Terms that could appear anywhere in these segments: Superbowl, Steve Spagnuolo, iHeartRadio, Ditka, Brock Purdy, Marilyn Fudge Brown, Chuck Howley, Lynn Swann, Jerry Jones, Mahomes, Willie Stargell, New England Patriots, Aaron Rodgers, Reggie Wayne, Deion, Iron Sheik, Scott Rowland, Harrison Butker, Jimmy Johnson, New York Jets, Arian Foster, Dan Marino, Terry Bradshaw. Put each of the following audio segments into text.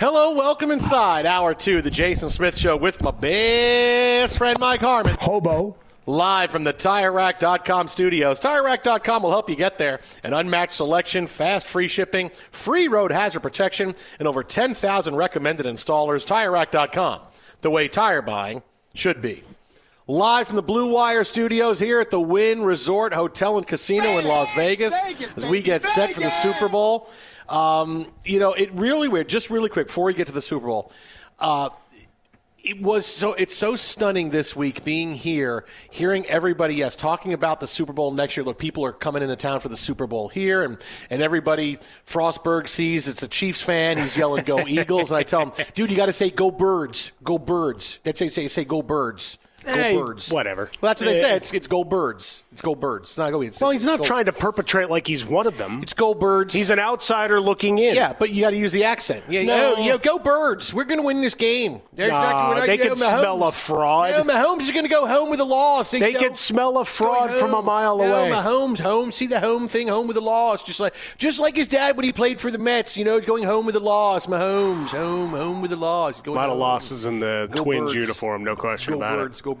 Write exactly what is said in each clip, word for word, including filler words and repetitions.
Hello, welcome inside Hour two of the Jason Smith Show with my best friend, Mike Harmon. Hobo. Live from the tire rack dot com studios. tire rack dot com will help you get there. An unmatched selection, fast free shipping, free road hazard protection, and over ten thousand recommended installers. tire rack dot com, the way tire buying should be. Live from the Blue Wire Studios here at the Wynn Resort Hotel and Casino in Las Vegas, Vegas as we get Vegas. set for the Super Bowl. Um, you know, it really weird. Just really quick before we get to the Super Bowl, uh, it was so it's so stunning this week being here, hearing everybody yes talking about the Super Bowl next year. Look, people are coming into town for the Super Bowl here, and and everybody Frostburg sees it's a Chiefs fan. He's yelling "Go Eagles!" and I tell him, "Dude, you got to say Go Birds, Go Birds." That's how you say say Go Birds. Go hey, Birds. Whatever. Well, that's what they yeah. say. It's, it's Go Birds. It's Go Birds. It's not Go Eagles. Well, he's not go. trying to perpetrate like he's one of them. It's Go Birds. He's an outsider looking in. Yeah, but you got to use the accent. Yeah, no. you know, Go Birds. We're going to win this game. They're nah, not gonna, not, they you know, can Mahomes. smell a fraud. No, Mahomes is going to go home with a loss. They, they you know, can smell a fraud from a mile no, away. Mahomes, home. See the home thing, home with a loss. Just like just like his dad when he played for the Mets. You know, he's going home with a loss. Mahomes, home, home with a loss. A lot home. of losses in the go Twins birds. uniform, no question go about birds. it. Go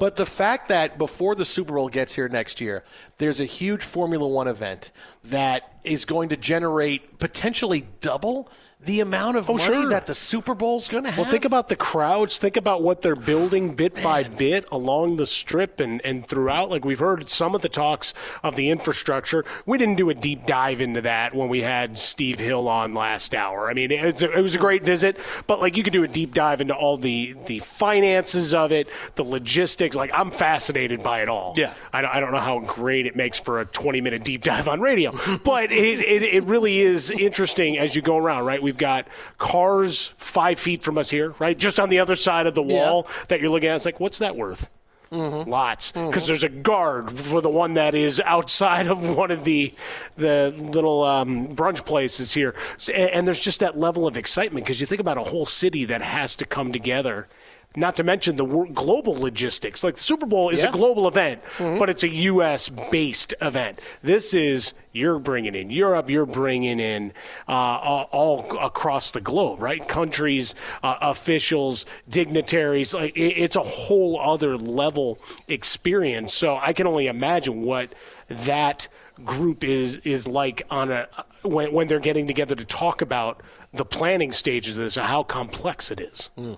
But the fact that before the Super Bowl gets here next year, there's a huge Formula One event that is going to generate potentially double the amount of oh, money sure. that the Super Bowl's going to have. Well, think about the crowds. Think about what they're building bit Man. by bit along the strip and, and throughout. Like, we've heard some of the talks of the infrastructure. We didn't do a deep dive into that when we had Steve Hill on last hour. I mean, it was a, it was a great visit, but, like, you could do a deep dive into all the, the finances of it, the logistics. Like, I'm fascinated by it all. Yeah. I don't, I don't know how great it makes for a twenty-minute deep dive on radio, but it, it, it really is interesting as you go around, right? We've got cars five feet from us here, right? Just on the other side of the wall yeah. that you're looking at. It's like, what's that worth? Mm-hmm. Lots. Because mm-hmm. there's a guard for the one that is outside of one of the the little um, brunch places here. And, and there's just that level of excitement because you think about a whole city that has to come together not to mention the global logistics. Like the Super Bowl is yeah. a global event, mm-hmm. but it's a U S-based event. This is you're bringing in Europe, you're bringing in uh, all across the globe, right? Countries, uh, officials, dignitaries. Like, it's a whole other level experience. So I can only imagine what that group is is like on a when when they're getting together to talk about the planning stages of this, how complex it is. Mm.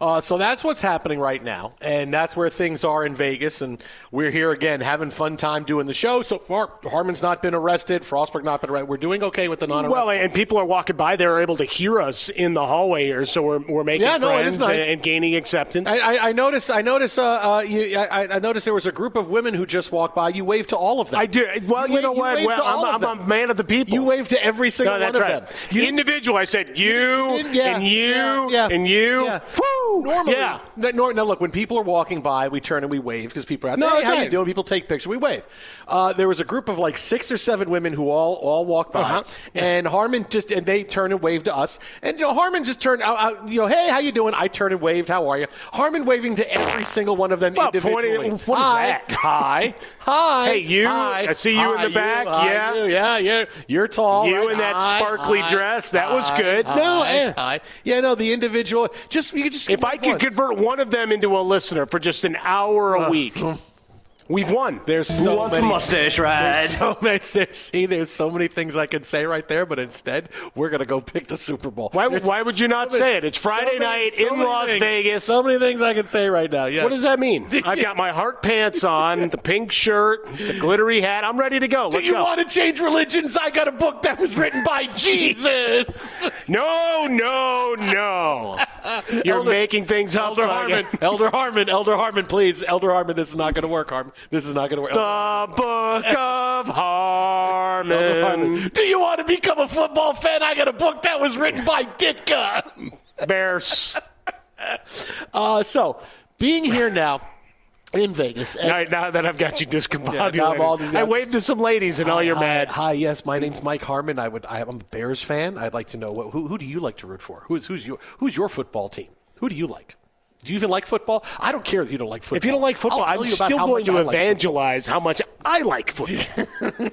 Uh, so that's what's happening right now, and that's where things are in Vegas, and we're here again having fun time doing the show. So far, Harmon's not been arrested, Frostburg not been arrested. We're doing okay with the non-arrest. Well, and people are walking by. They're able to hear us in the hallway here, so we're we're making yeah, no, friends nice. and, and gaining acceptance. I, I, I noticed I noticed, uh, uh, you, I, I noticed there was a group of women who just walked by. You waved to all of them. I did. Well, you, you know you what? Well, I'm, I'm a man of the people. You waved to every single no, that's one right. of them. You Individual, I said you, you yeah, and you, yeah, yeah, and you. Yeah. Woo! Normally, yeah. Now, look, when people are walking by, we turn and we wave because people are out there. No, hey, how right. you doing? People take pictures. We wave. Uh, there was a group of like six or seven women who all, all walked by. Uh-huh. And yeah. Harmon just – and they turned and waved to us. And, you know, Harmon just turned out, you know, hey, how you doing? I turned and waved. How are you? Harmon waving to every single one of them well, individually. Pointing, what is hi, that? Hi. Hi. Hey, you. Hi, I see you hi, in the back. You, yeah. You, yeah. You're, you're tall. You right? in that hi, sparkly hi, dress. That hi, was good. Hi, no. Hi, hi. Yeah, no, the individual – just you just if I could convert one of them into a listener for just an hour a uh, week, we've won. There's so many mustache ride. There's so many, there's, see, there's so many things I can say right there, but instead we're gonna go pick the Super Bowl. Why, why would you not so say it? It's Friday so many, night so in Las things, Vegas. So many things I can say right now. Yes. What does that mean? I've got my heart pants on, the pink shirt, the glittery hat. I'm ready to go. Let's Do you go. want to change religions? I got a book that was written by Jesus. No, no, no. You're Elder, making things up. Elder Harmon, Elder Harmon, Elder Harmon, please, Elder Harmon. This is not going to work, Harmon. This is not going to work. The Elder. Book of Harmon. Harmon. Do you want to become a football fan? I got a book that was written by Ditka. Bears. Uh, so being here now. In Vegas. Now, now that I've got you discombobulated, yeah, all these, I waved to some ladies, and hi, all you're hi, mad. Hi, yes, my name's Mike Harmon. I would, I, I'm a Bears fan. I'd like to know what, who, who do you like to root for? Who's, who's your, who's your football team? Who do you like? Do you even like football? I don't care if you don't like football. If you don't like football, I'm still going to evangelize how much I like football.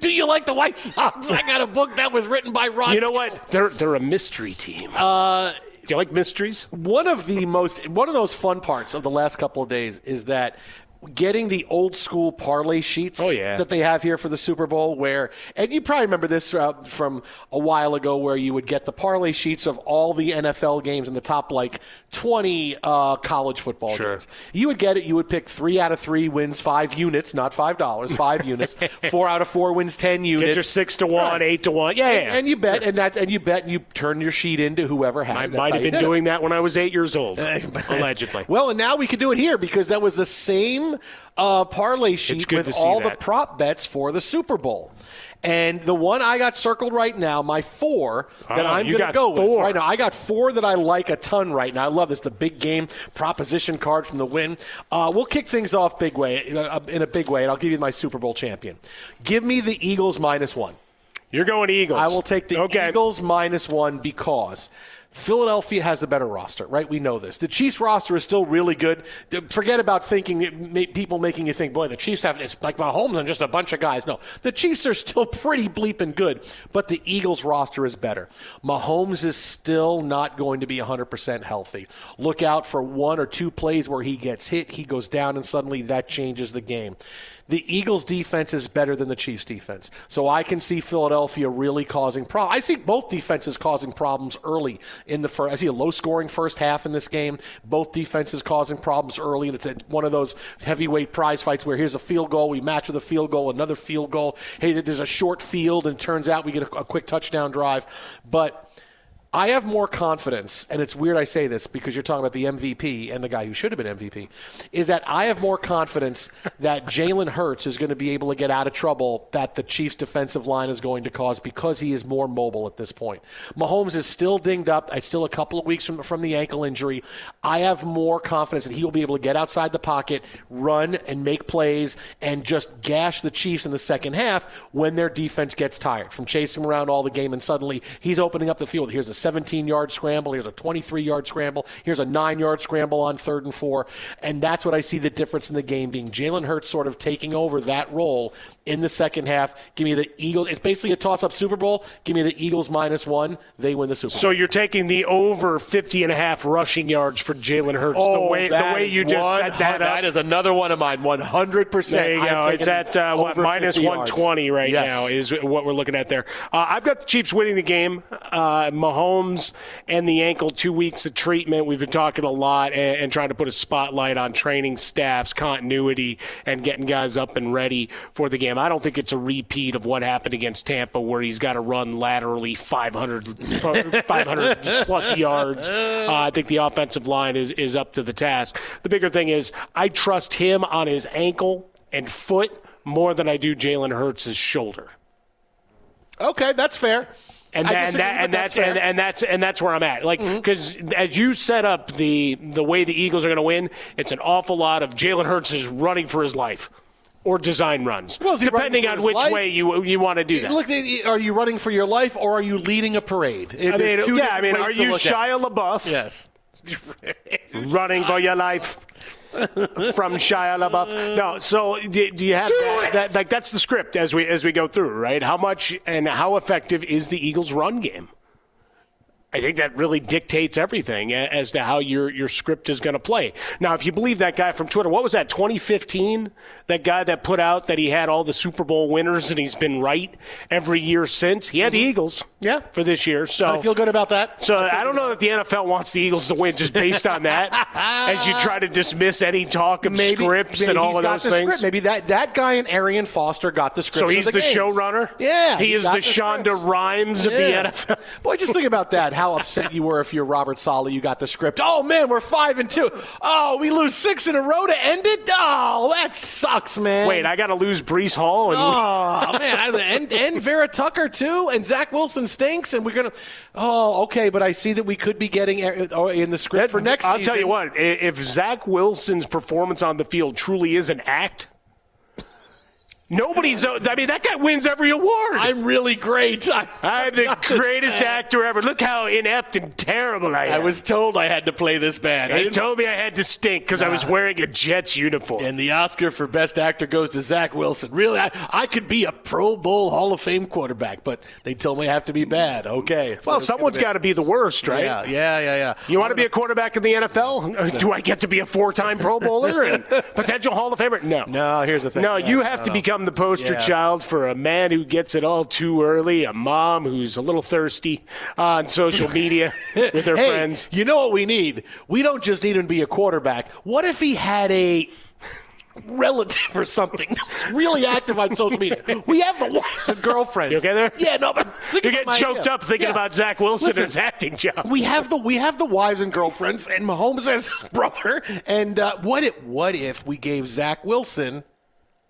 Do you like the White Sox? I got a book that was written by Ron. You know what? They're, they're a mystery team. Uh. Do you like mysteries? One of the most, one of those fun parts of the last couple of days is that getting the old school parlay sheets oh, yeah. that they have here for the Super Bowl, where, and you probably remember this from a while ago, where you would get the parlay sheets of all the N F L games in the top like twenty uh, college football sure. games. You would get it. You would pick three out of three wins five units, not five dollars, five units. Four out of four wins ten units. Get your six to one, right. eight to one. Yeah, and, yeah. and you bet, sure. and that's and you bet, and you turn your sheet into whoever had. I might have been doing it. that when I was eight years old, allegedly. Well, and now we can do it here because that was the same. Uh, parlay sheet with all that. the prop bets for the Super Bowl. And the one I got circled right now, my four that oh, I'm going to go four. with right now. I got four that I like a ton right now. I love this. The big game proposition card from the Wynn. Uh, we'll kick things off big way in a, in a big way, and I'll give you my Super Bowl champion. Give me the Eagles minus one. You're going Eagles. I will take the okay. Eagles minus one because – Philadelphia has the better roster, right? We know this. The Chiefs roster is still really good. Forget about thinking people making you think, boy, the Chiefs have it's like Mahomes and just a bunch of guys. No, the Chiefs are still pretty bleeping good, but the Eagles roster is better. Mahomes is still not going to be one hundred percent healthy. Look out for one or two plays where he gets hit, he goes down, and suddenly that changes the game. The Eagles' defense is better than the Chiefs' defense. So I can see Philadelphia really causing problems. I see both defenses causing problems early in the first. I see a low-scoring first half in this game. Both defenses causing problems early. And it's a, one of those heavyweight prize fights where here's a field goal. We match with a field goal, another field goal. Hey, there's a short field, and it turns out we get a, a quick touchdown drive. But I have more confidence, and it's weird I say this because you're talking about the M V P and the guy who should have been M V P, is that I have more confidence that Jalen Hurts is going to be able to get out of trouble that the Chiefs' defensive line is going to cause because he is more mobile at this point. Mahomes is still dinged up. It's still a couple of weeks from, from the ankle injury. I have more confidence that he will be able to get outside the pocket, run, and make plays, and just gash the Chiefs in the second half when their defense gets tired from chasing around all the game, and suddenly he's opening up the field. Here's a seventeen-yard scramble. Here's a twenty-three-yard scramble. Here's a nine-yard scramble on third and four. And that's what I see the difference in the game being. Jalen Hurts sort of taking over that role in the second half. Give me the Eagles. It's basically a toss-up Super Bowl. Give me the Eagles minus one. They win the Super Bowl. So you're taking the over fifty and a half rushing yards for Jalen Hurts. Oh, the way, the way you just one, set that up. That is another one of mine, one hundred percent. There you go. It's at uh, what, minus one twenty right yes. now is what we're looking at there. Uh, I've got the Chiefs winning the game. Uh, Mahomes and the ankle, two weeks of treatment. We've been talking a lot and, and trying to put a spotlight on training staffs, continuity, and getting guys up and ready for the game. I don't think it's a repeat of what happened against Tampa where he's got to run laterally five hundred, five hundred plus yards. Uh, I think the offensive line is, is up to the task. The bigger thing is I trust him on his ankle and foot more than I do Jalen Hurts' shoulder. Okay, that's fair. And, that, and, that, and that's, that's and, and that's and that's where I'm at. Like, because mm-hmm. as you set up the, the way the Eagles are going to win, it's an awful lot of Jalen Hurts is running for his life. Or design runs, well, depending on which life? way you you want to do that. Look, are you running for your life or are you leading a parade? It, I mean, two yeah, I mean, are you Shia at. LaBeouf? Yes. Running for your life from Shia LaBeouf. No, so do, do you have do that, that? Like that's the script as we as we go through, right? How much and how effective is the Eagles' run game? I think that really dictates everything as to how your your script is going to play. Now, if you believe that guy from Twitter, what was that, twenty fifteen? That guy that put out that he had all the Super Bowl winners and he's been right every year since. He had mm-hmm. the Eagles yeah. for this year. So I feel good about that. So I, I don't know that the N F L wants the Eagles to win just based on that as you try to dismiss any talk of maybe, scripts maybe and all of those things. Script. Maybe that, that guy and Arian Foster got the script. So he's the, the showrunner? Yeah. He, he is the, the Shonda Rhimes of yeah. the N F L. Boy, just think about that. How How upset you were if you're Robert Saleh, you got the script. Oh, man, we're five and two. Oh, we lose six in a row to end it? Oh, that sucks, man. Wait, I got to lose Breece Hall. And oh, man, I, and, and Vera Tucker, too, and Zach Wilson stinks, and we're going to – oh, okay, but I see that we could be getting in the script that, for next I'll season. I'll tell you what, if Zach Wilson's performance on the field truly is an act – Nobody's. I mean, that guy wins every award. I'm really great. I'm, I'm the greatest the actor ever. Look how inept and terrible I am. I was told I had to play this bad. They told me I had to stink because nah. I was wearing a Jets uniform. And the Oscar for Best Actor goes to Zach Wilson. Really, I, I could be a Pro Bowl Hall of Fame quarterback, but they told me I have to be bad. Okay. Well, someone's got to be the worst, right? Yeah, yeah, yeah. yeah. You want to be a quarterback in the N F L? No. Do I get to be a four-time Pro Bowler and potential Hall of Famer? No. No, here's the thing. No, no you have no, to no. become the poster yeah. child for a man who gets it all too early, a mom who's a little thirsty on social media with her hey, friends. You know what we need? We don't just need him to be a quarterback. What if he had a relative or something really active on social media? We have the, the girlfriends. You okay there? Yeah, no, but you're getting choked idea. up thinking yeah. about Zach Wilson Listen, and his acting job. We have the we have the wives and girlfriends and Mahomes' brother. And uh, what if what if we gave Zach Wilson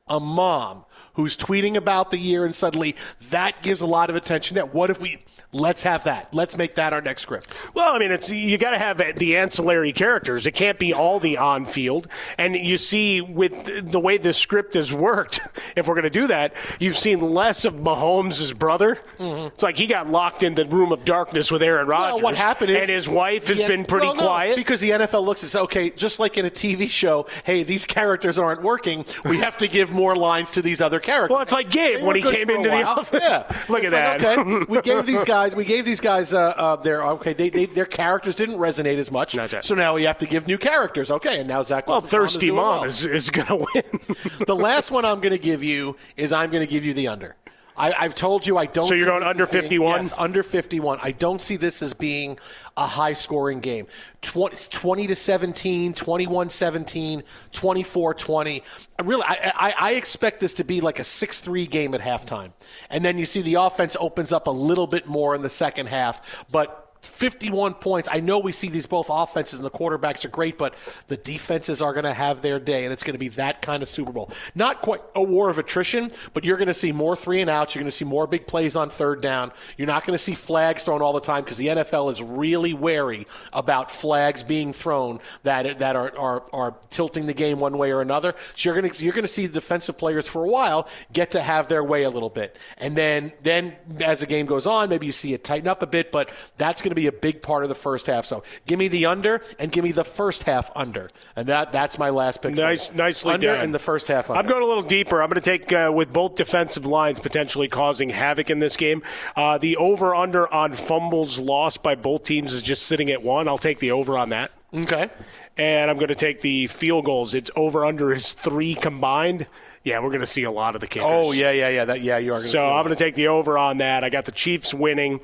a mom who's tweeting about the year, and suddenly that gives a lot of attention. That what if we let's have that? Let's make that our next script. Well, I mean, it's you got to have the ancillary characters. It can't be all the on-field. And you see with the way the script is worked, if we're going to do that, you've seen less of Mahomes' brother. Mm-hmm. It's like he got locked in the room of darkness with Aaron Rodgers. Well, what happened is, and his wife has N- been pretty well, no, quiet because the N F L looks and says, okay, just like in a T V show, hey, these characters aren't working. We have to give more lines to these other characters. Character. Well, it's like Gabe when he came into the office. Yeah. Look it's at like, that. Okay, we gave these guys. We gave these guys uh, uh, their okay. They, they, their characters didn't resonate as much. So now we have to give new characters. Okay, and now Zach. Well, thirsty mom is, well. is, is going to win. The last one I'm going to give you is I'm going to give you the under. I, I've told you I don't. So you're going under fifty-one? Yes, under fifty-one. I don't see this as being a high-scoring game. twenty to seventeen, twenty-one seventeen, twenty-four twenty. I really, I, I, I expect this to be like a six three game at halftime, and then you see the offense opens up a little bit more in the second half, but. fifty-one points. I know we see these both offenses and the quarterbacks are great, but the defenses are going to have their day, and it's going to be that kind of Super Bowl. Not quite a war of attrition, but you're going to see more three and outs. You're going to see more big plays on third down. You're not going to see flags thrown all the time because the N F L is really wary about flags being thrown that that are are, are tilting the game one way or another. So you're going to you're going to see the defensive players for a while get to have their way a little bit, and then then as the game goes on, maybe you see it tighten up a bit, but that's going to to be a big part of the first half. So give me the under and give me the first half under. And that that's my last pick. Nice, nicely under done. And the first half under. I'm going a little deeper. I'm going to take uh, with both defensive lines potentially causing havoc in this game. Uh, the over-under on fumbles lost by both teams is just sitting at one. I'll take the over on that. Okay. And I'm going to take the field goals. It's over-under is three combined. Yeah, we're going to see a lot of the kickers. Oh, yeah, yeah, yeah. That, yeah, you are going to so see So I'm going to take the over on that. I got the Chiefs winning.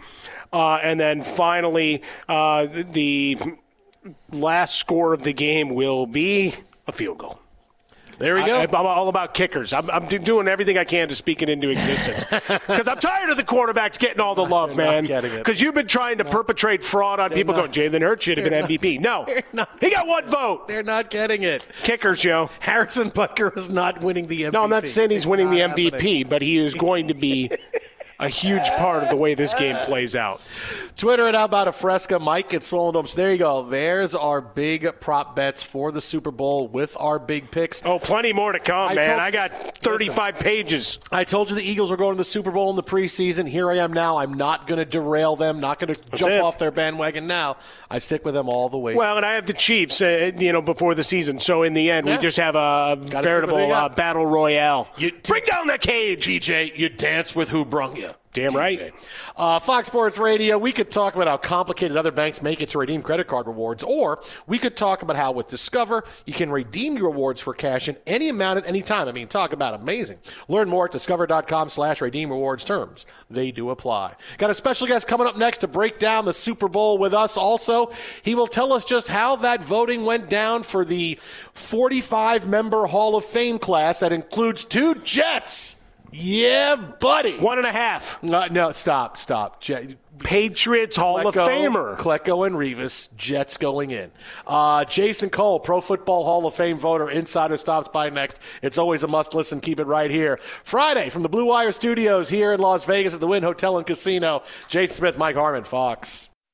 Uh, and then finally, uh, the last score of the game will be a field goal. There we go. I, I'm all about kickers. I'm, I'm doing everything I can to speak it into existence. Because I'm tired of the quarterbacks getting all the love, man. Because you've been trying to no. perpetrate fraud on They're people not. going, Jalen Hurts should have been M V P. No. He got one vote. They're not getting it. Kickers, Joe. Harrison Butker is not winning the M V P. No, I'm not saying he's it's winning the M V P, happening. But he is going to be a huge part of the way this game plays out. Twitter at How About a Fresca. Mike gets swollen up. So there you go. There's our big prop bets for the Super Bowl with our big picks. Oh, plenty more to come, I man. Told, I got thirty-five listen, pages. I told you the Eagles were going to the Super Bowl in the preseason. Here I am now. I'm not going to derail them. Not going to jump it. off their bandwagon now. I stick with them all the way. Well, and I have the Chiefs, uh, you know, before the season. So in the end, yeah. we just have a Gotta veritable uh, battle royale. You t- Bring down the cage, E J. You dance with who brung you. Damn right. Uh, Fox Sports Radio, we could talk about how complicated other banks make it to redeem credit card rewards, or we could talk about how with Discover, you can redeem your rewards for cash in any amount at any time. I mean, talk about amazing. Learn more at discover.com slash redeem rewards terms. They do apply. Got a special guest coming up next to break down the Super Bowl with us also. He will tell us just how that voting went down for the forty-five member Hall of Fame class that includes two Jets. Yeah, buddy. One and a half. No, no stop, stop. J- Patriots Hall Klecko, of Famer. Klecko and Revis, Jets going in. Uh, Jason Cole, Pro Football Hall of Fame voter, insider stops by next. It's always a must listen. Keep it right here. Friday from the Blue Wire Studios here in Las Vegas at the Wynn Hotel and Casino. Jason Smith, Mike Harmon, Fox.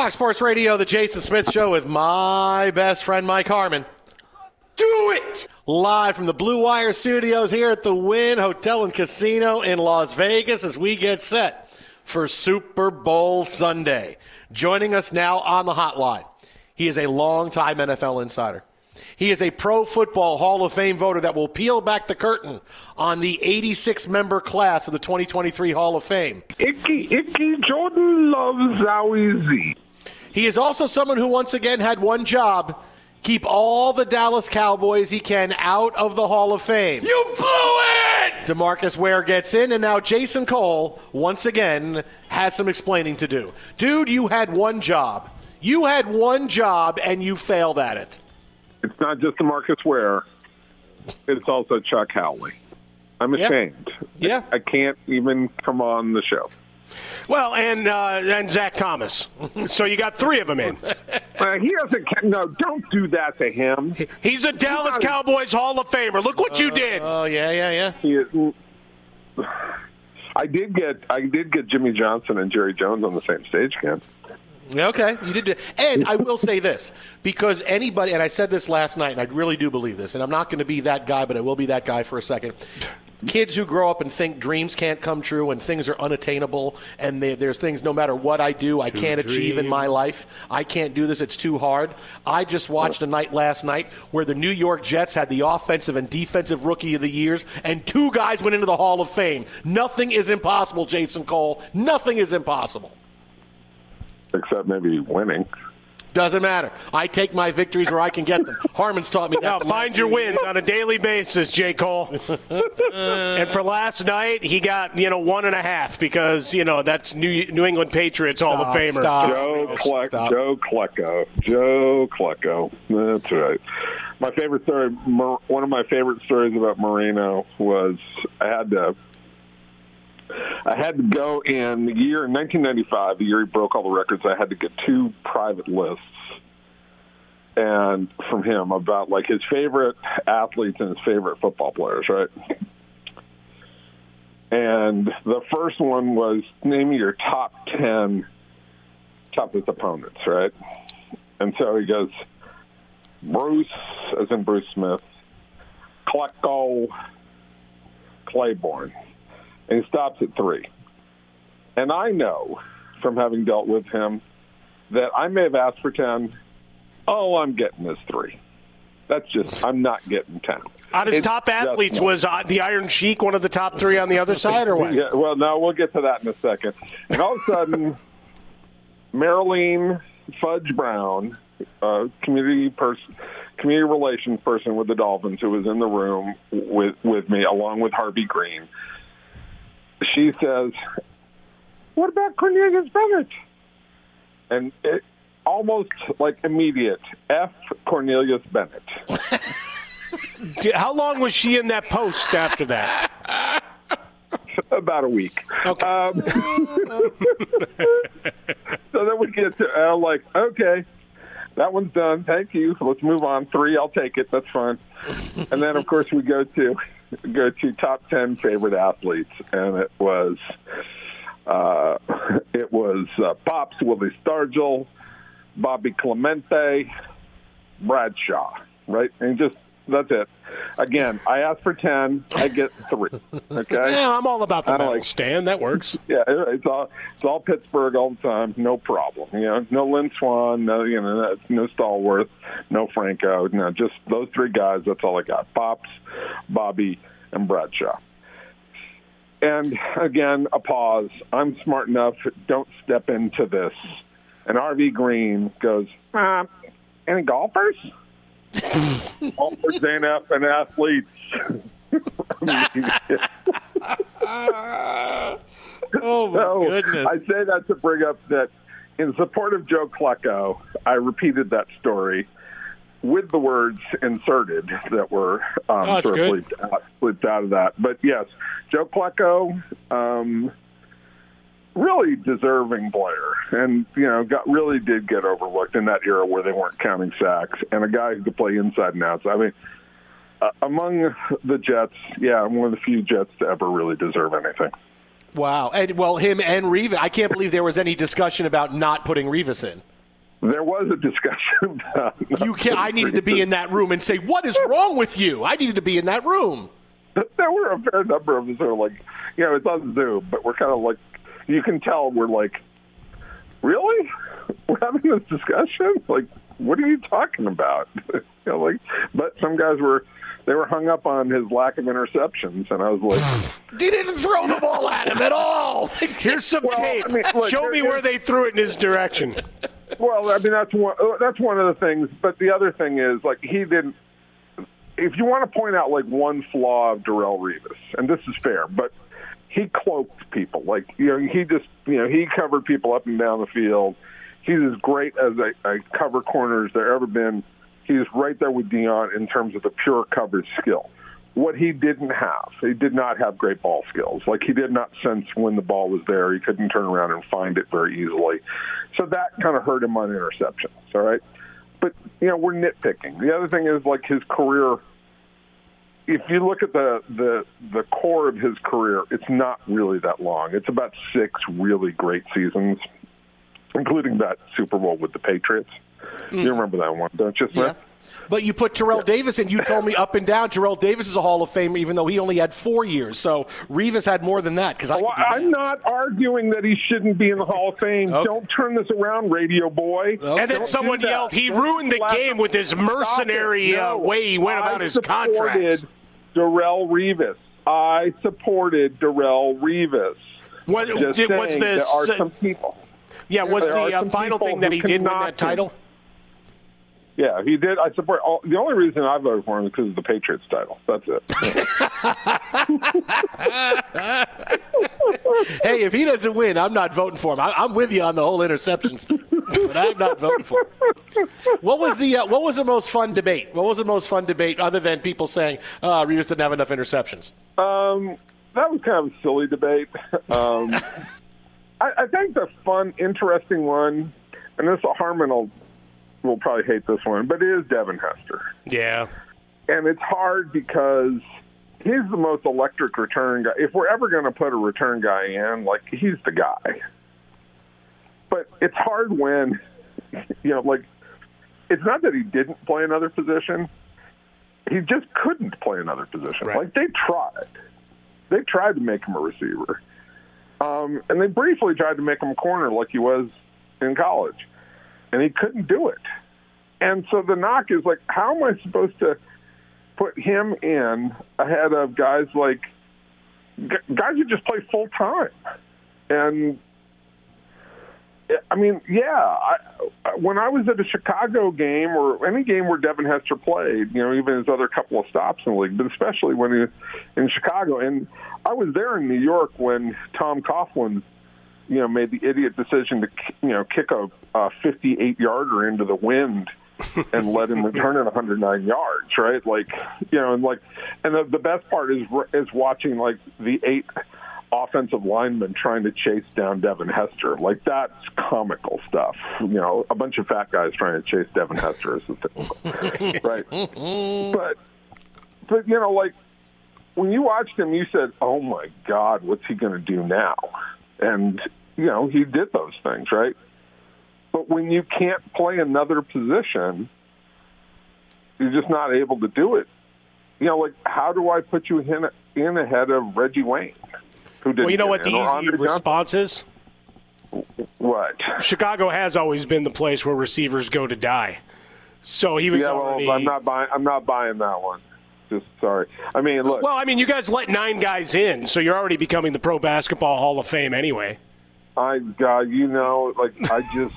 Fox Sports Radio, the Jason Smith Show with my best friend, Mike Harmon. Do it! Live from the Blue Wire Studios here at the Wynn Hotel and Casino in Las Vegas as we get set for Super Bowl Sunday. Joining us now on the hotline, he is a longtime N F L insider. He is a Pro Football Hall of Fame voter that will peel back the curtain on the eighty-six member class of the twenty twenty-three Hall of Fame. Icky, Icky, Jordan loves Zowie Z. He is also someone who once again had one job, keep all the Dallas Cowboys he can out of the Hall of Fame. You blew it! DeMarcus Ware gets in, and now Jason Cole, once again, has some explaining to do. Dude, you had one job. You had one job, and you failed at it. It's not just DeMarcus Ware. It's also Chuck Howley. I'm ashamed. Yeah. I can't even come on the show. Well, and uh, and Zach Thomas. So you got three of them in. Uh, he doesn't. No, don't do that to him. He's a Dallas He's Cowboys a, Hall of Famer. Look what uh, you did. Oh yeah, yeah, yeah. He is, I did get I did get Jimmy Johnson and Jerry Jones on the same stage again. Okay, you did. And I will say this, because anybody, and I said this last night, and I really do believe this, and I'm not going to be that guy, but I will be that guy for a second. Kids who grow up and think dreams can't come true and things are unattainable and they, there's things no matter what I do, I can't dream. achieve in my life. I can't do this. It's too hard. I just watched a night last night where the New York Jets had the offensive and defensive rookie of the years and two guys went into the Hall of Fame. Nothing is impossible, Jason Cole. Nothing is impossible. Except maybe winning. Doesn't matter. I take my victories where I can get them. Harmon's taught me that. Now, find your wins on a daily basis, J. Cole. And for last night, he got, you know, one and a half because, you know, that's New New England Patriots Hall of Famer. Stop. Joe Klecko. Joe Klecko. Joe Klecko. That's right. My favorite story, one of my favorite stories about Marino was I had to I had to go in the year in nineteen ninety-five, the year he broke all the records, I had to get two private lists and from him about, like, his favorite athletes and his favorite football players, right? And the first one was name your top ten toughest opponents, right? And so he goes, Bruce, as in Bruce Smith, Klecko, Claiborne. And he stops at three. And I know from having dealt with him that I may have asked for ten. All I'm getting is three. That's just, I'm not getting ten. On his it's top athletes, was uh, the Iron Sheik one of the top three on the other side or what? Yeah, well, no, we'll get to that in a second. And all of a sudden, Marilyn Fudge Brown, uh, community person, community relations person with the Dolphins, who was in the room with, with me along with Harvey Green, she says, what about Cornelius Bennett? And it almost like immediate, F Cornelius Bennett. Dude, how long was she in that post after that? About a week. Okay. Um, so then we get to, uh, like, okay, that one's done. Thank you. Let's move on. Three, I'll take it. That's fine. And then, of course, we go to... go to top ten favorite athletes, and it was uh, it was uh, Pops, Willie Stargell, Bobby Clemente, Bradshaw, right? And just, that's it. Again, I asked for ten, I get three, okay? Yeah, I'm all about the medal, like, Stan, that works. Yeah, it's all, it's all Pittsburgh all the time, no problem. You know, no Lynn Swann, no, you know, no Stallworth, no Franco, no, just those three guys, that's all I got. Pops, Bobby, and Bradshaw. And, again, a pause. I'm smart enough, don't step into this. And R V Green goes, uh, any golfers? All for Zainab and athletes. Oh, my so goodness. I say that to bring up that in support of Joe Klecko, I repeated that story with the words inserted that were um, oh, sort of leaped out, leaped out of that. But, yes, Joe Klecko, um, really deserving player, and, you know, got really did get overlooked in that era where they weren't counting sacks, and a guy who could play inside and outside. I mean, uh, among the Jets, yeah, I'm one of the few Jets to ever really deserve anything. Wow. And, well, him and Revis. I can't believe there was any discussion about not putting Revis in. There was a discussion about you can't, I needed to be in that room and say, what is wrong with you? I needed to be in that room. There were a fair number of us who were like, you know, it's on Zoom, but we're kind of like, you can tell we're like, really? We're having this discussion? Like, what are you talking about? You know, like, but some guys were, they were hung up on his lack of interceptions, and I was like, "He didn't throw the ball at him at all." Here's some well, tape. I mean, look, show me where they threw it in his direction. Well, I mean, that's one. That's one of the things. But the other thing is, like, he didn't. If you want to point out like one flaw of Darrelle Revis, and this is fair, but he cloaked people. Like, you know, he just, you know, he covered people up and down the field. He's as great as a, a cover corner as there ever been. He's right there with Deion in terms of the pure coverage skill. What he didn't have, he did not have great ball skills. Like, he did not sense when the ball was there. He couldn't turn around and find it very easily. So that kind of hurt him on interceptions, all right? But, you know, we're nitpicking. The other thing is, like, his career, if you look at the, the, the core of his career, it's not really that long. It's about six really great seasons, including that Super Bowl with the Patriots. Mm. You remember that one, don't you, Smith? Yeah. But you put Terrell yeah. Davis, and you told me up and down, Terrell Davis is a Hall of Famer, even though he only had four years. So Revis had more than that. Because I well, I'm not arguing that he shouldn't be in the Hall of Fame. Okay. Don't turn this around, radio boy. Okay. And then don't someone yelled, he don't ruined the game with his mercenary no, uh, way he went I about his contracts. Darrelle Revis. I supported Darrelle Revis. What, did, what's the, there are some people. Yeah, was there the uh, final thing that he did win that title? Yeah, he did. I support. All, the only reason I voted for him is because of the Patriots title. That's it. Hey, if he doesn't win, I'm not voting for him. I, I'm with you on the whole interceptions thing, but I'm not voting for him. What was the uh, What was the most fun debate? What was the most fun debate other than people saying uh, Revis didn't have enough interceptions? Um, that was kind of a silly debate. Um, I, I think the fun, interesting one, and this Harmon will. We'll probably hate this one, but it is Devin Hester. Yeah. And it's hard because he's the most electric return guy. If we're ever going to put a return guy in, like, he's the guy. But it's hard when, you know, like, it's not that he didn't play another position. He just couldn't play another position. Right. Like, they tried. They tried to make him a receiver. Um, and they briefly tried to make him a corner like he was in college. And he couldn't do it. And so the knock is, like, how am I supposed to put him in ahead of guys like guys who just play full-time? And, I mean, yeah, I, when I was at a Chicago game or any game where Devin Hester played, you know, even his other couple of stops in the league, but especially when he was in Chicago. And I was there in New York when Tom Coughlin, you know, made the idiot decision to, you know, kick a fifty-eight yarder into the wind and let him return it one hundred nine yards, right? Like, you know, and like, and the, the best part is is watching like the eight offensive linemen trying to chase down Devin Hester. Like, that's comical stuff. You know, a bunch of fat guys trying to chase Devin Hester is the thing, right? But, but you know, like when you watched him, you said, "Oh my God, what's he going to do now?" And, you know, he did those things, right? But when you can't play another position, you're just not able to do it. You know, like, how do I put you in, in ahead of Reggie Wayne? Who didn't well, you know what the easy response is? What? Chicago has always been the place where receivers go to die. So he was yeah, already... well, I'm not buying, I'm not buying that one. Just sorry. I mean, look. Well, I mean, you guys let nine guys in, so you're already becoming the Pro Basketball Hall of Fame anyway. I, God, you know, like, I just...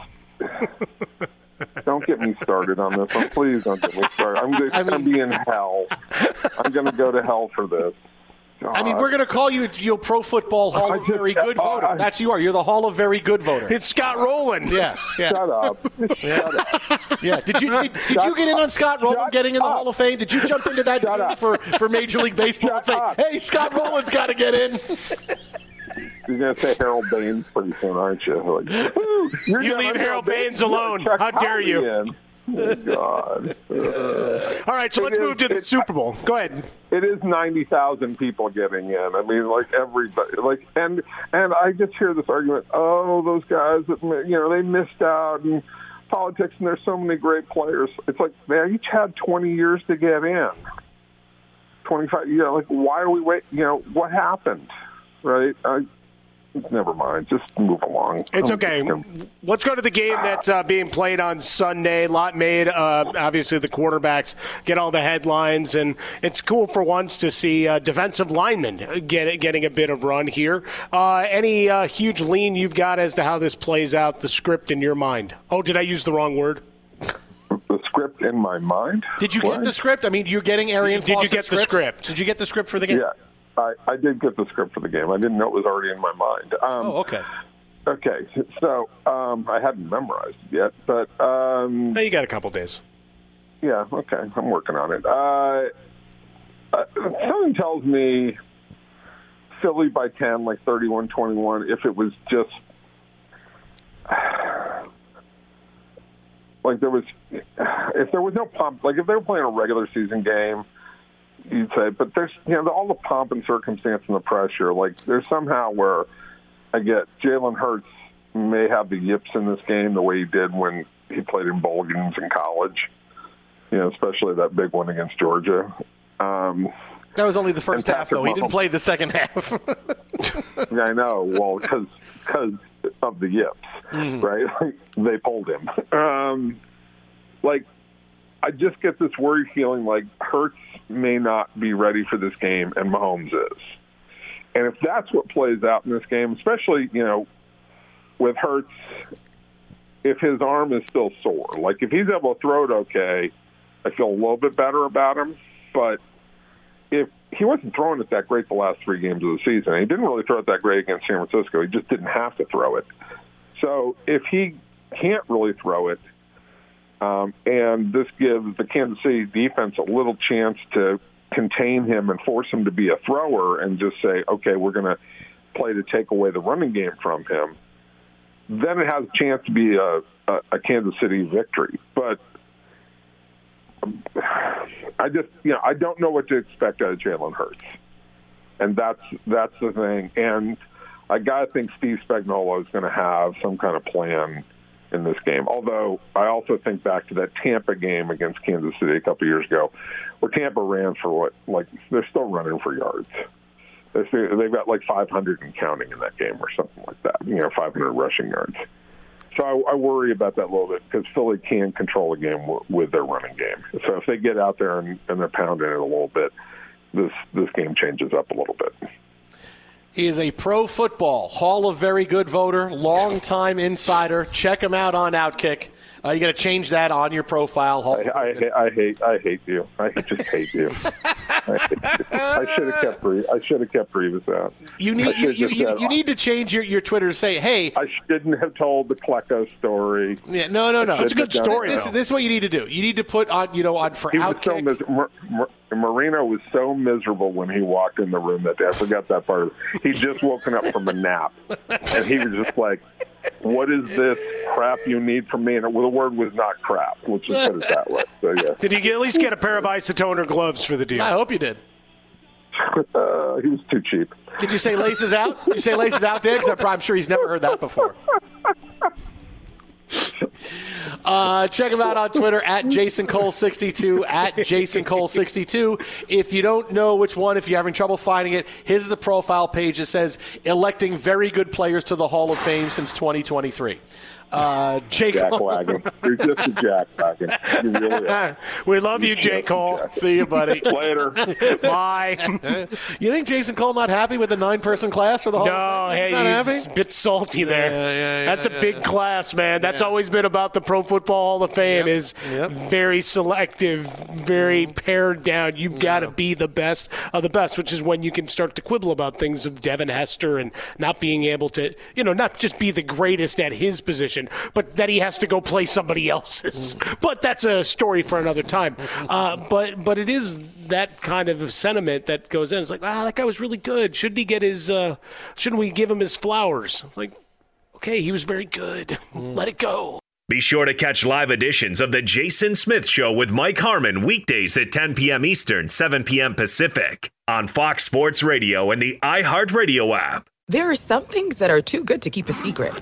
Don't get me started on this one. Please don't get me started. I'm going I mean, to be in hell. I'm going to go to hell for this. God. I mean, we're going to call you you know, Pro Football Hall of just, Very Good uh, Voter. I, That's you are. You're the Hall of Very Good Voter. It's Scott Rowland. Yeah. yeah. Shut up. Shut up. Yeah. Did you did, did you get in on Scott Rowland getting in the up. Hall of Fame? Did you jump into that Zoom for, for Major League Baseball Shut and up. say, hey, Scott Rowland's got to get in? You're going to say Harold Baines pretty soon, aren't you? Like, you leave Harold Baines alone. How dare you? In. Oh, God. All right, so it let's is, move to the it, Super Bowl. Go ahead. It is ninety thousand people getting in. I mean, like, everybody. Like, and and I just hear this argument, oh, those guys, you know, they missed out. And politics, and there's so many great players. It's like they each had twenty years to get in. twenty-five, you know, like, why are we waiting? You know, what happened, right? I, never mind. Just move along. It's okay. Let's go to the game that's uh, being played on Sunday. A lot made. Uh, obviously, the quarterbacks get all the headlines, and it's cool for once to see uh, defensive linemen get, getting a bit of run here. Uh, any uh, huge lean you've got as to how this plays out, the script in your mind? Oh, did I use the wrong word? The script in my mind? Did you what? get the script? I mean, you're getting Arian Foster's Did you get the script? script? Did you get the script for the game? Yeah. I, I did get the script for the game. I didn't know it was already in my mind. Um, oh, okay. Okay, so um, I hadn't memorized it yet, but... Um, you got a couple days. Yeah, okay, I'm working on it. Uh, uh, something tells me Philly by ten, like thirty-one twenty-one, if it was just... Like there was... If there was no pump, like if they were playing a regular season game, you'd say, but there's, you know, all the pomp and circumstance and the pressure. Like, there's somehow where I get Jalen Hurts may have the yips in this game the way he did when he played in bowl games in college, you know, especially that big one against Georgia. Um, that was only the first half, though. Mahomes. He didn't play the second half. Yeah, I know. Well, because because of the yips, mm. right? They pulled him. Um, like, I just get this worry feeling like Hurts may not be ready for this game, and Mahomes is. And if that's what plays out in this game, especially, you know, with Hurts, if his arm is still sore, like if he's able to throw it okay, I feel a little bit better about him. But if he wasn't throwing it that great the last three games of the season, and he didn't really throw it that great against San Francisco. He just didn't have to throw it. So if he can't really throw it, Um, and this gives the Kansas City defense a little chance to contain him and force him to be a thrower and just say, okay, we're going to play to take away the running game from him. Then it has a chance to be a, a, a Kansas City victory. But I just, you know, I don't know what to expect out of Jalen Hurts. And that's, that's the thing. And I got to think Steve Spagnuolo is going to have some kind of plan in this game. Although I also think back to that Tampa game against Kansas City a couple of years ago where Tampa ran for what, like they're still running for yards. They're still, they've got like five hundred and counting in that game or something like that, you know, five hundred rushing yards. So I, I worry about that a little bit because Philly can control a game w- with their running game. So if they get out there and, and they're pounding it a little bit, this, this game changes up a little bit. He is a Pro Football Hall of Very Good voter, longtime insider. Check him out on OutKick. Uh, you got to change that on your profile. Hall I, I, I hate, I hate you. I just hate you. I, I should have kept, I should have kept Revis out. You need, you, you, you, you need to change your, your Twitter to say, "Hey, I shouldn't have told the Klecko story." Yeah, no, no, no. It's a good story. This, this is what you need to do. You need to put on, you know, on for he OutKick. So mis- Mar- Mar- Marino was so miserable when he walked in the room that day. I forgot that part. He just woken up from a nap, and he was just like, "What is this crap you need from me?" And it, well, the word was not crap. Let's just put it that way. So, yeah. Did you at least get a pair of isotoner gloves for the deal? I hope you did. Uh, he was too cheap. Did you say laces out? Did you say laces out, Diggs? I'm sure he's never heard that before. Uh, check him out on Twitter at Jason Cole sixty-two, at Jason Cole sixty-two. If you don't know which one, if you're having trouble finding it, here's the profile page that says electing very good players to the Hall of Fame since twenty twenty-three. Uh, J. Jack Cole. Wagon. You're just a Jack Wagon. You really are. We love you, you J. Cole. Jack. See you, buddy. Later. Bye. You think Jason Cole not happy with the nine-person class for the whole No, of hey, he's, not he's happy? A bit salty there. Yeah, yeah, yeah, That's yeah, a big yeah. class, man. That's yeah. always been about the Pro Football Hall of Fame yep, is yep. very selective, very mm. pared down. You've yeah. got to be the best of the best, which is when you can start to quibble about things of Devin Hester and not being able to, you know, not just be the greatest at his position, but that he has to go play somebody else's. But that's a story for another time. Uh, but but it is that kind of sentiment that goes in. It's like, ah, that guy was really good. Shouldn't he get his? Uh, shouldn't we give him his flowers? It's like, okay, he was very good. Mm. Let it go. Be sure to catch live editions of the Jason Smith Show with Mike Harmon weekdays at ten p.m. Eastern, seven p.m. Pacific on Fox Sports Radio and the iHeartRadio app. There are some things that are too good to keep a secret.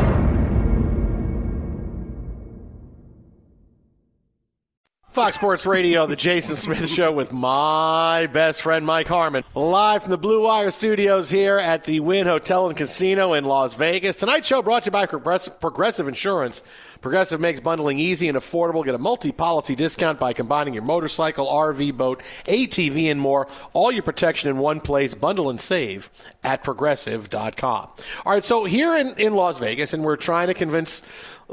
Fox Sports Radio, the Jason Smith Show with my best friend, Mike Harmon. Live from the Blue Wire Studios here at the Wynn Hotel and Casino in Las Vegas. Tonight's show brought to you by Progressive Insurance. Progressive makes bundling easy and affordable. Get a multi-policy discount by combining your motorcycle, R V, boat, A T V, and more. All your protection in one place. Bundle and save at progressive dot com. All right, so here in, in Las Vegas, and we're trying to convince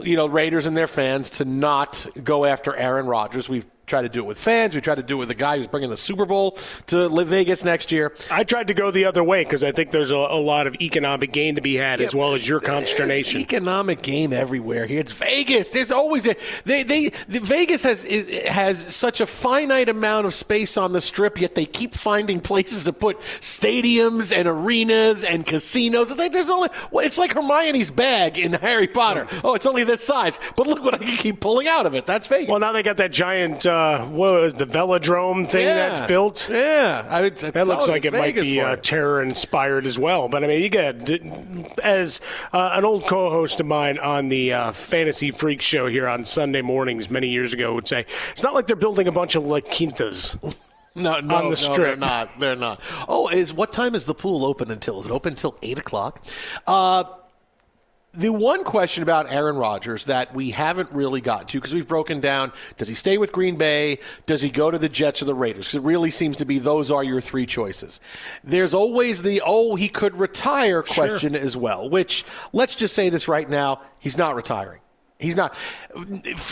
you know, Raiders and their fans to not go after Aaron Rodgers. We've tried to do it with fans. We tried to do it with the guy who's bringing the Super Bowl to Vegas next year. I tried to go the other way because I think there's a, a lot of economic gain to be had, yeah, as well as your consternation. Economic gain everywhere here. It's Vegas. There's always a they they the Vegas has is, has such a finite amount of space on the Strip, yet they keep finding places to put stadiums and arenas and casinos. It's like there's only it's like Hermione's bag in Harry Potter. Oh, it's only this size, but look what I can keep pulling out of it. That's Vegas. Well, now they got that giant. Uh, Uh, what was the velodrome thing yeah. that's built? Yeah. I mean, that looks like it Vegas might be uh, terror-inspired as well. But, I mean, you got, as uh, an old co-host of mine on the uh, Fantasy Freak Show here on Sunday mornings many years ago would say, it's not like they're building a bunch of La Quintas. No, no, on the no, Strip. They're not. They're not. Oh, is what time is the pool open until? Is it open until eight o'clock? Uh The one question about Aaron Rodgers that we haven't really gotten to, because we've broken down, does he stay with Green Bay? Does he go to the Jets or the Raiders? Because it really seems to be those are your three choices. There's always the, oh, he could retire question sure. as well, which let's just say this right now, he's not retiring. He's not.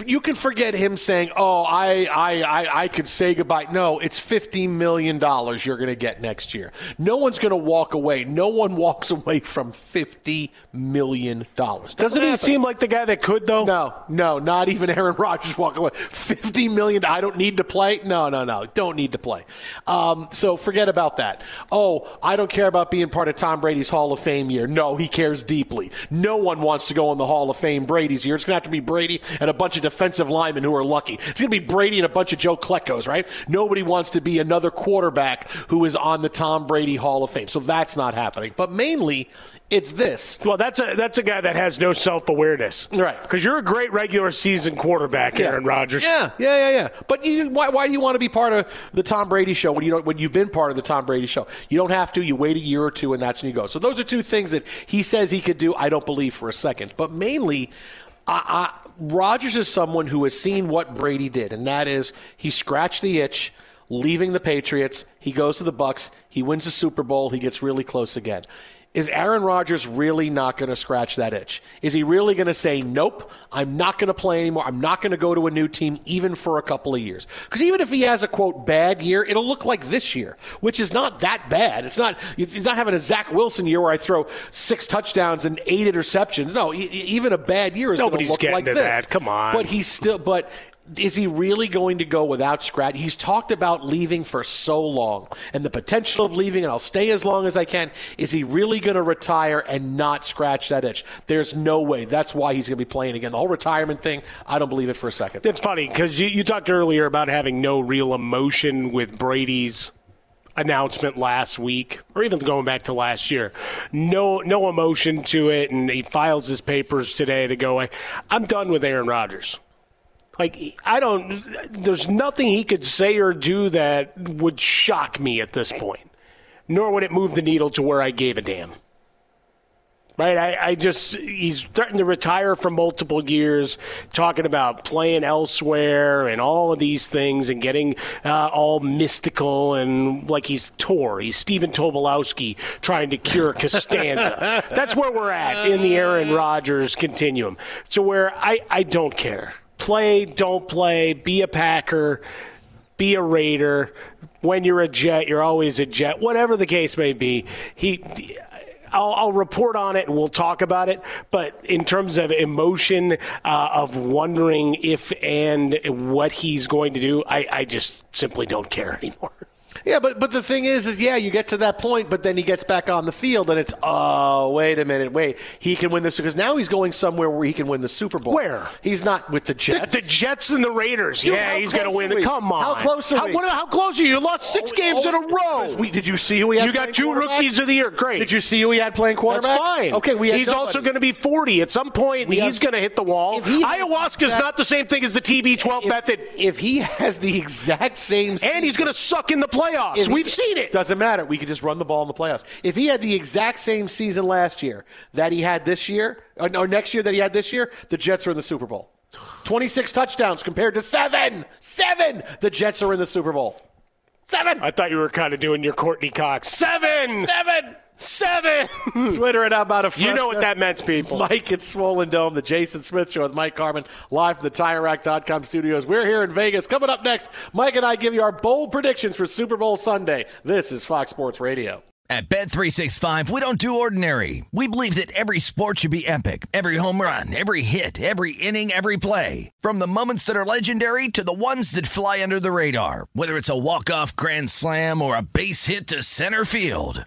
You can forget him saying, oh, I, I, I, I could say goodbye. No, it's fifty million dollars you're going to get next year. No one's going to walk away. No one walks away from fifty million dollars. Doesn't, Doesn't he seem like the guy that could, though? No, no, not even Aaron Rodgers walking away. fifty million dollars, I don't need to play? No, no, no, don't need to play. Um, so forget about that. Oh, I don't care about being part of Tom Brady's Hall of Fame year. No, he cares deeply. No one wants to go in the Hall of Fame Brady's year. It's going to have to be Brady and a bunch of defensive linemen who are lucky. It's going to be Brady and a bunch of Joe Kleckos, right? Nobody wants to be another quarterback who is on the Tom Brady Hall of Fame. So that's not happening. But mainly, It's this. Well, that's a that's a guy that has no self-awareness. Right. Because you're a great regular season quarterback, yeah. Aaron Rodgers. Yeah, yeah, yeah, yeah. But you, why, why do you want to be part of the Tom Brady show when, you don't, when you've been part of the Tom Brady show? You don't have to. You wait a year or two, and that's when you go. So those are two things that he says he could do I don't believe for a second. But mainly, I, I, Rodgers is someone who has seen what Brady did, and that is he scratched the itch. Leaving the Patriots, he goes to the Bucs. He wins the Super Bowl. He gets really close again. Is Aaron Rodgers really not going to scratch that itch? Is he really going to say, nope, I'm not going to play anymore. I'm not going to go to a new team even for a couple of years? Because even if he has a, quote, bad year, it'll look like this year, which is not that bad. It's not he's not having a Zach Wilson year where I throw six touchdowns and eight interceptions. No, even a bad year is going to look like this. Nobody's getting to that. Come on. But he's still – but – is he really going to go without scratch? He's talked about leaving for so long and the potential of leaving, and I'll stay as long as I can. Is he really going to retire and not scratch that itch? There's no way. That's why he's going to be playing again. The whole retirement thing, I don't believe it for a second. It's funny because you, you talked earlier about having no real emotion with Brady's announcement last week, or even going back to last year. No no emotion to it, and he files his papers today to go, I'm done with Aaron Rodgers. Like, I don't – there's nothing he could say or do that would shock me at this point, nor would it move the needle to where I gave a damn. Right? I, I just – he's threatened to retire for multiple years, talking about playing elsewhere and all of these things and getting uh, all mystical and like he's tore. He's Stephen Tobolowsky trying to cure Costanza. That's where we're at in the Aaron Rodgers continuum, to where I, I don't care. Play, don't play, be a Packer, be a Raider. When you're a Jet, you're always a Jet. Whatever the case may be, he, I'll, I'll report on it and we'll talk about it. But in terms of emotion, uh, of wondering if and what he's going to do, I, I just simply don't care anymore. Yeah, but but the thing is, is, yeah, you get to that point, but then he gets back on the field, and it's, oh, wait a minute, wait. He can win this, because now he's going somewhere where he can win the Super Bowl. Where? He's not with the Jets. The, the Jets and the Raiders. Dude, yeah, he's going to win. Come on. How close are how, we? What, how close are you? You lost six oh, games oh, in a row. We, did you see who he had You got two rookies of the year. Great. Did you see who he had playing quarterback? That's fine. Okay, we had He's nobody. also going to be forty. At some point, we he's going to hit the wall. Ayahuasca is not the same thing as the T B twelve if, method. If he has the exact same season. And he's going to suck in the playoffs. Playoffs. He, We've seen it. Doesn't matter. We could just run the ball in the playoffs. If he had the exact same season last year that he had this year, or, or next year that he had this year, the Jets are in the Super Bowl. twenty-six touchdowns compared to seven. Seven. The Jets are in the Super Bowl. Seven. I thought you were kind of doing your Courtney Cox. Seven. Seven. Seven. Twitter it out about a You know what that meant, people. Mike at Swollen Dome, the Jason Smith Show with Mike Harmon, live from the Tire Rack dot com studios. We're here in Vegas. Coming up next, Mike and I give you our bold predictions for Super Bowl Sunday. This is Fox Sports Radio. At Bet three sixty-five, we don't do ordinary. We believe that every sport should be epic. Every home run, every hit, every inning, every play. From the moments that are legendary to the ones that fly under the radar. Whether it's a walk-off grand slam or a base hit to center field.